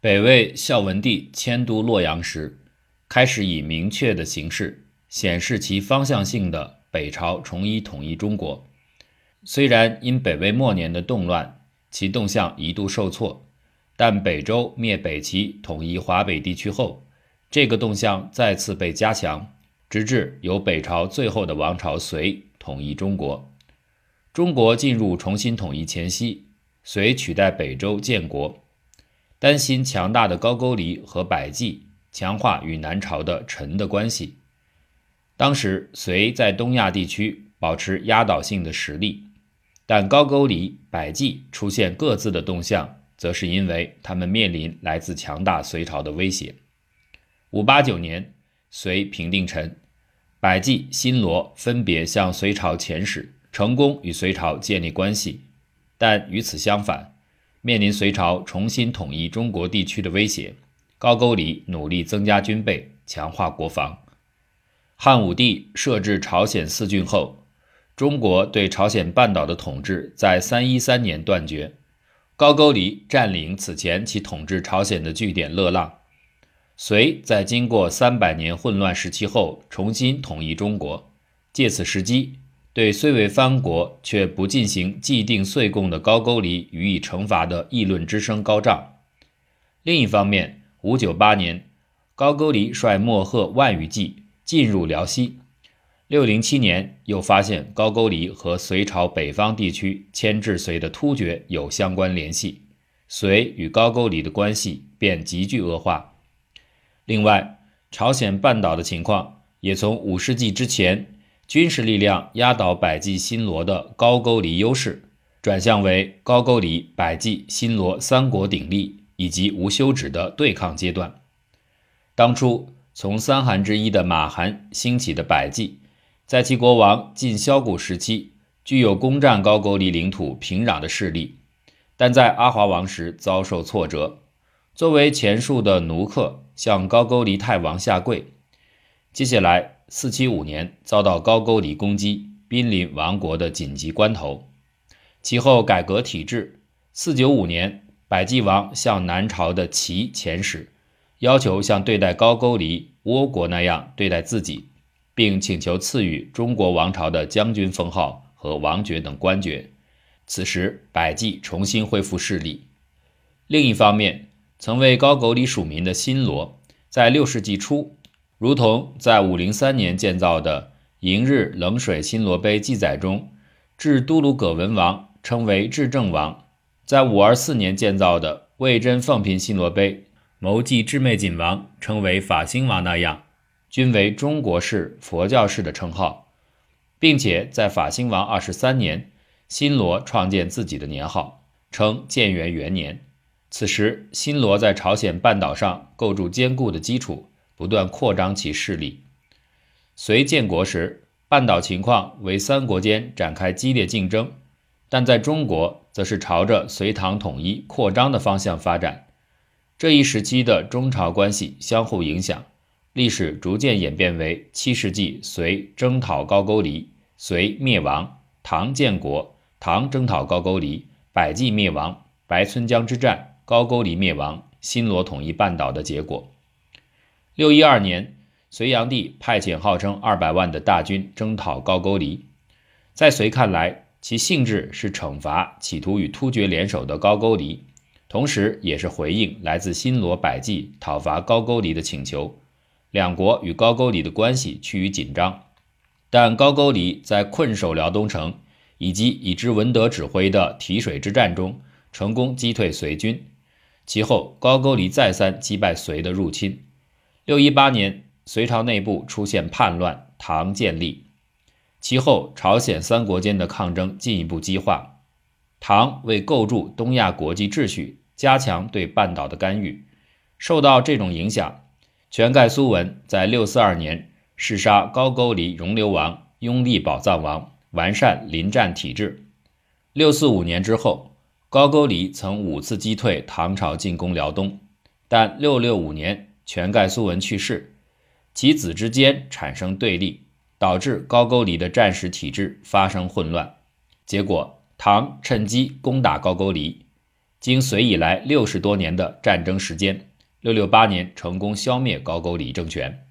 北魏孝文帝迁都洛阳时，开始以明确的形式显示其方向性的北朝重一统一中国。虽然因北魏末年的动乱，其动向一度受挫，但北周灭北齐统一华北地区后，这个动向再次被加强，直至由北朝最后的王朝隋统一中国。中国进入重新统一前夕，隋取代北周建国，担心强大的高句丽和百济强化与南朝的陈的关系。当时隋在东亚地区保持压倒性的实力，但高句丽、百济出现各自的动向，则是因为他们面临来自强大隋朝的威胁。589年，隋平定陈，百济、新罗分别向隋朝遣使，成功与隋朝建立关系。但与此相反，面临隋朝重新统一中国地区的威胁，高句丽努力增加军备，强化国防。汉武帝设置朝鲜四郡后，中国对朝鲜半岛的统治在313年断绝，高句丽占领此前其统治朝鲜的据点勒浪。隋在经过300年混乱时期后重新统一中国，借此时机对虽为藩国却不进行既定岁贡的高句丽予以惩罚的议论之声高涨。另一方面，598年高句丽率莫贺万余骑进入辽西。607年又发现高句丽和隋朝北方地区迁至隋的突厥有相关联系，隋与高句丽的关系便急剧恶化。另外，朝鲜半岛的情况也从5世纪之前军事力量压倒百济、新罗的高句丽优势，转向为高句丽、百济、新罗三国鼎立以及无休止的对抗阶段。当初从三韩之一的马韩兴起的百济，在其国王晋萧古时期具有攻占高句丽领土平壤的势力，但在阿华王时遭受挫折，作为前述的奴客向高句丽太王下跪。接下来475年遭到高句丽攻击，濒临亡国的紧急关头。其后改革体制，495年百济王向南朝的齐遣使，要求像对待高句丽、倭国那样对待自己，并请求赐予中国王朝的将军封号和王爵等官爵。此时百济重新恢复势力。另一方面，曾为高句丽属民的新罗在6世纪初，如同在503年建造的迎日冷水新罗碑记载中，至都鲁葛文王称为至正王，在524年建造的魏真奉频新罗碑谋继智昧锦王称为法兴王那样，均为中国式佛教式的称号，并且在法兴王23年新罗创建自己的年号，称建元元年。此时新罗在朝鲜半岛上构筑坚固的基础，不断扩张其势力。隋建国时，半岛情况为三国间展开激烈竞争，但在中国则是朝着隋唐统一扩张的方向发展。这一时期的中朝关系相互影响，历史逐渐演变为7世纪隋征讨高句丽、隋灭亡、唐建国、唐征讨高句丽、百济灭亡、白村江之战、高句丽灭亡、新罗统一半岛的结果。612年，隋炀帝派遣号称200万的大军征讨高句丽。在隋看来，其性质是惩罚企图与突厥联手的高句丽，同时也是回应来自新罗、百济讨伐高句丽的请求。两国与高句丽的关系趋于紧张，但高句丽在困守辽东城以及以之文德指挥的提水之战中成功击退隋军。其后高句丽再三击败隋的入侵。618年，隋朝内部出现叛乱，唐建立。其后朝鲜三国间的抗争进一步激化，唐为构筑东亚国际秩序加强对半岛的干预。受到这种影响，全盖苏文在642年弑杀高句丽容留王、拥立宝藏王，完善临战体制。645年之后，高句丽曾5次击退唐朝进攻辽东，但665年全盖苏文去世，其子之间产生对立，导致高句丽的战时体制发生混乱。结果唐趁机攻打高句丽，经隋以来60多年的战争时间，668年成功消灭高句丽政权。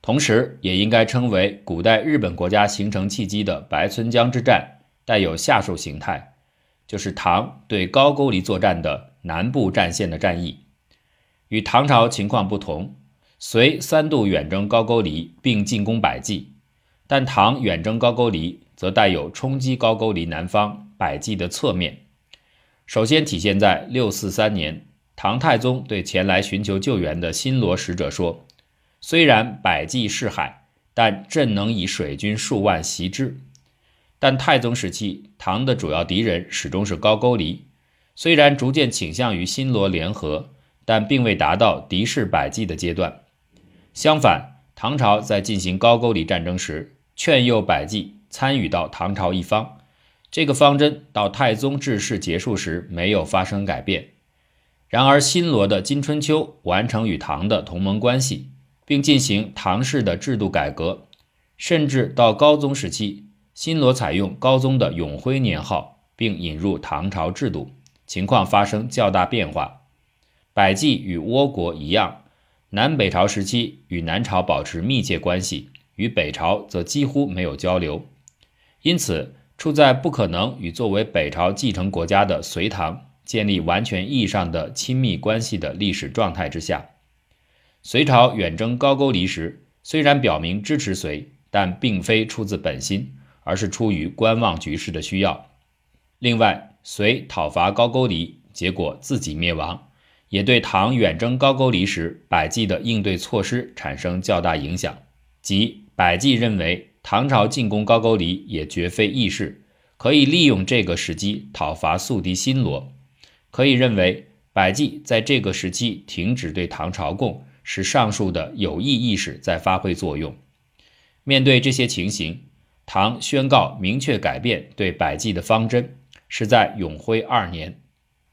同时也应该称为古代日本国家形成契机的白村江之战带有下述形态，就是唐对高句丽作战的南部战线的战役。与唐朝情况不同，隋3度远征高句丽并进攻百济，但唐远征高句丽则带有冲击高句丽南方百济的侧面。首先体现在643年，唐太宗对前来寻求救援的新罗使者说，虽然百济是海，但朕能以水军数万袭之。但太宗时期，唐的主要敌人始终是高句丽，虽然逐渐倾向于新罗联合，但并未达到敌视百济的阶段。相反，唐朝在进行高句丽战争时，劝诱百济参与到唐朝一方，这个方针到太宗治世结束时没有发生改变。然而新罗的金春秋完成与唐的同盟关系，并进行唐式的制度改革，甚至到高宗时期，新罗采用高宗的永徽年号，并引入唐朝制度，情况发生较大变化。百济与倭国一样，南北朝时期与南朝保持密切关系，与北朝则几乎没有交流。因此，处在不可能与作为北朝继承国家的隋唐建立完全意义上的亲密关系的历史状态之下，隋朝远征高句丽时，虽然表明支持隋，但并非出自本心，而是出于观望局势的需要。另外，隋讨伐高句丽，结果自己灭亡，也对唐远征高句丽时百济的应对措施产生较大影响，即百济认为唐朝进攻高句丽也绝非易事，可以利用这个时机讨伐宿敌新罗。可以认为，百济在这个时期停止对唐朝贡，使上述的有意意识在发挥作用。面对这些情形，唐宣告明确改变对百济的方针，是在永徽2年。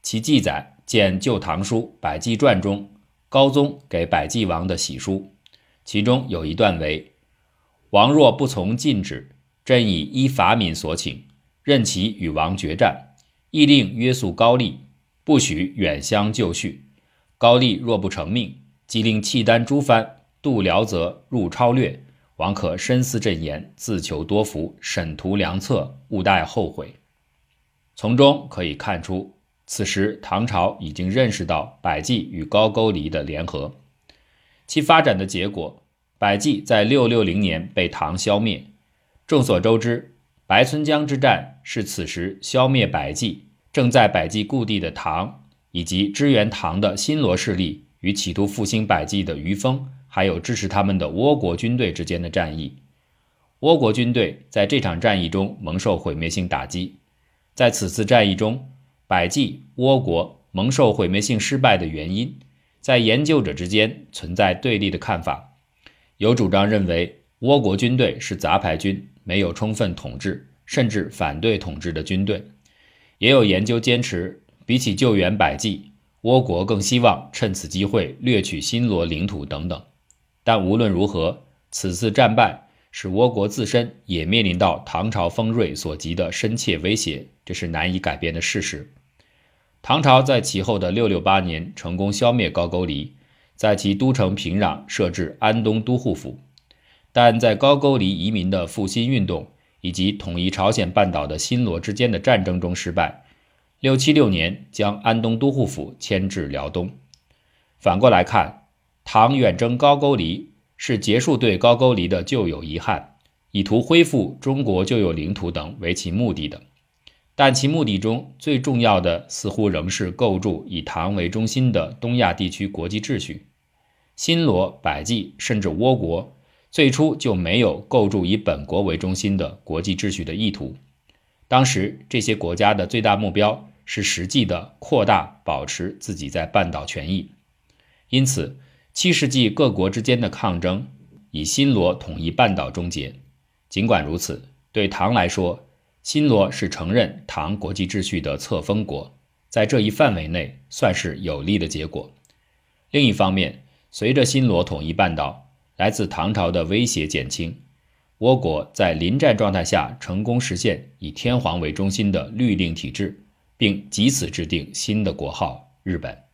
其记载见旧唐书《百济传》中，高宗给百济王的玺书，其中有一段为：王若不从禁止，朕以依法敏所请，任其与王决战，亦令约束高丽，不许远相就绪。高丽若不成命，即令契丹诸藩度辽泽入超略，王可深思朕言，自求多福，审图良策，勿待后悔。从中可以看出，此时唐朝已经认识到百济与高句丽的联合。其发展的结果，百济在660年被唐消灭。众所周知，白村江之战是此时消灭百济、正在百济故地的唐，以及支援唐的新罗势力与企图复兴百济的于峰，还有支持他们的倭国军队之间的战役。倭国军队在这场战役中蒙受毁灭性打击。在此次战役中，百济、倭国蒙受毁灭性失败的原因，在研究者之间存在对立的看法。有主张认为，倭国军队是杂牌军，没有充分统治，甚至反对统治的军队。也有研究坚持，比起救援百济，倭国更希望趁此机会掠取新罗领土等等。但无论如何，此次战败使倭国自身也面临到唐朝锋锐所及的深切威胁，这是难以改变的事实。唐朝在其后的668年成功消灭高句丽，在其都城平壤设置安东都护府，但在高句丽移民的复兴运动以及统一朝鲜半岛的新罗之间的战争中失败。676年将安东都护府迁至辽东。反过来看，唐远征高句丽是结束对高句丽的旧有遗憾，以图恢复中国旧有领土等为其目的的。但其目的中最重要的似乎仍是构筑以唐为中心的东亚地区国际秩序。新罗、百济甚至倭国最初就没有构筑以本国为中心的国际秩序的意图，当时这些国家的最大目标是实际的扩大保持自己在半岛权益。因此7世纪各国之间的抗争以新罗统一半岛终结。尽管如此，对唐来说，新罗是承认唐国际秩序的册封国，在这一范围内算是有利的结果。另一方面，随着新罗统一半岛，来自唐朝的威胁减轻，倭国在临战状态下成功实现以天皇为中心的律令体制，并藉此制定新的国号日本。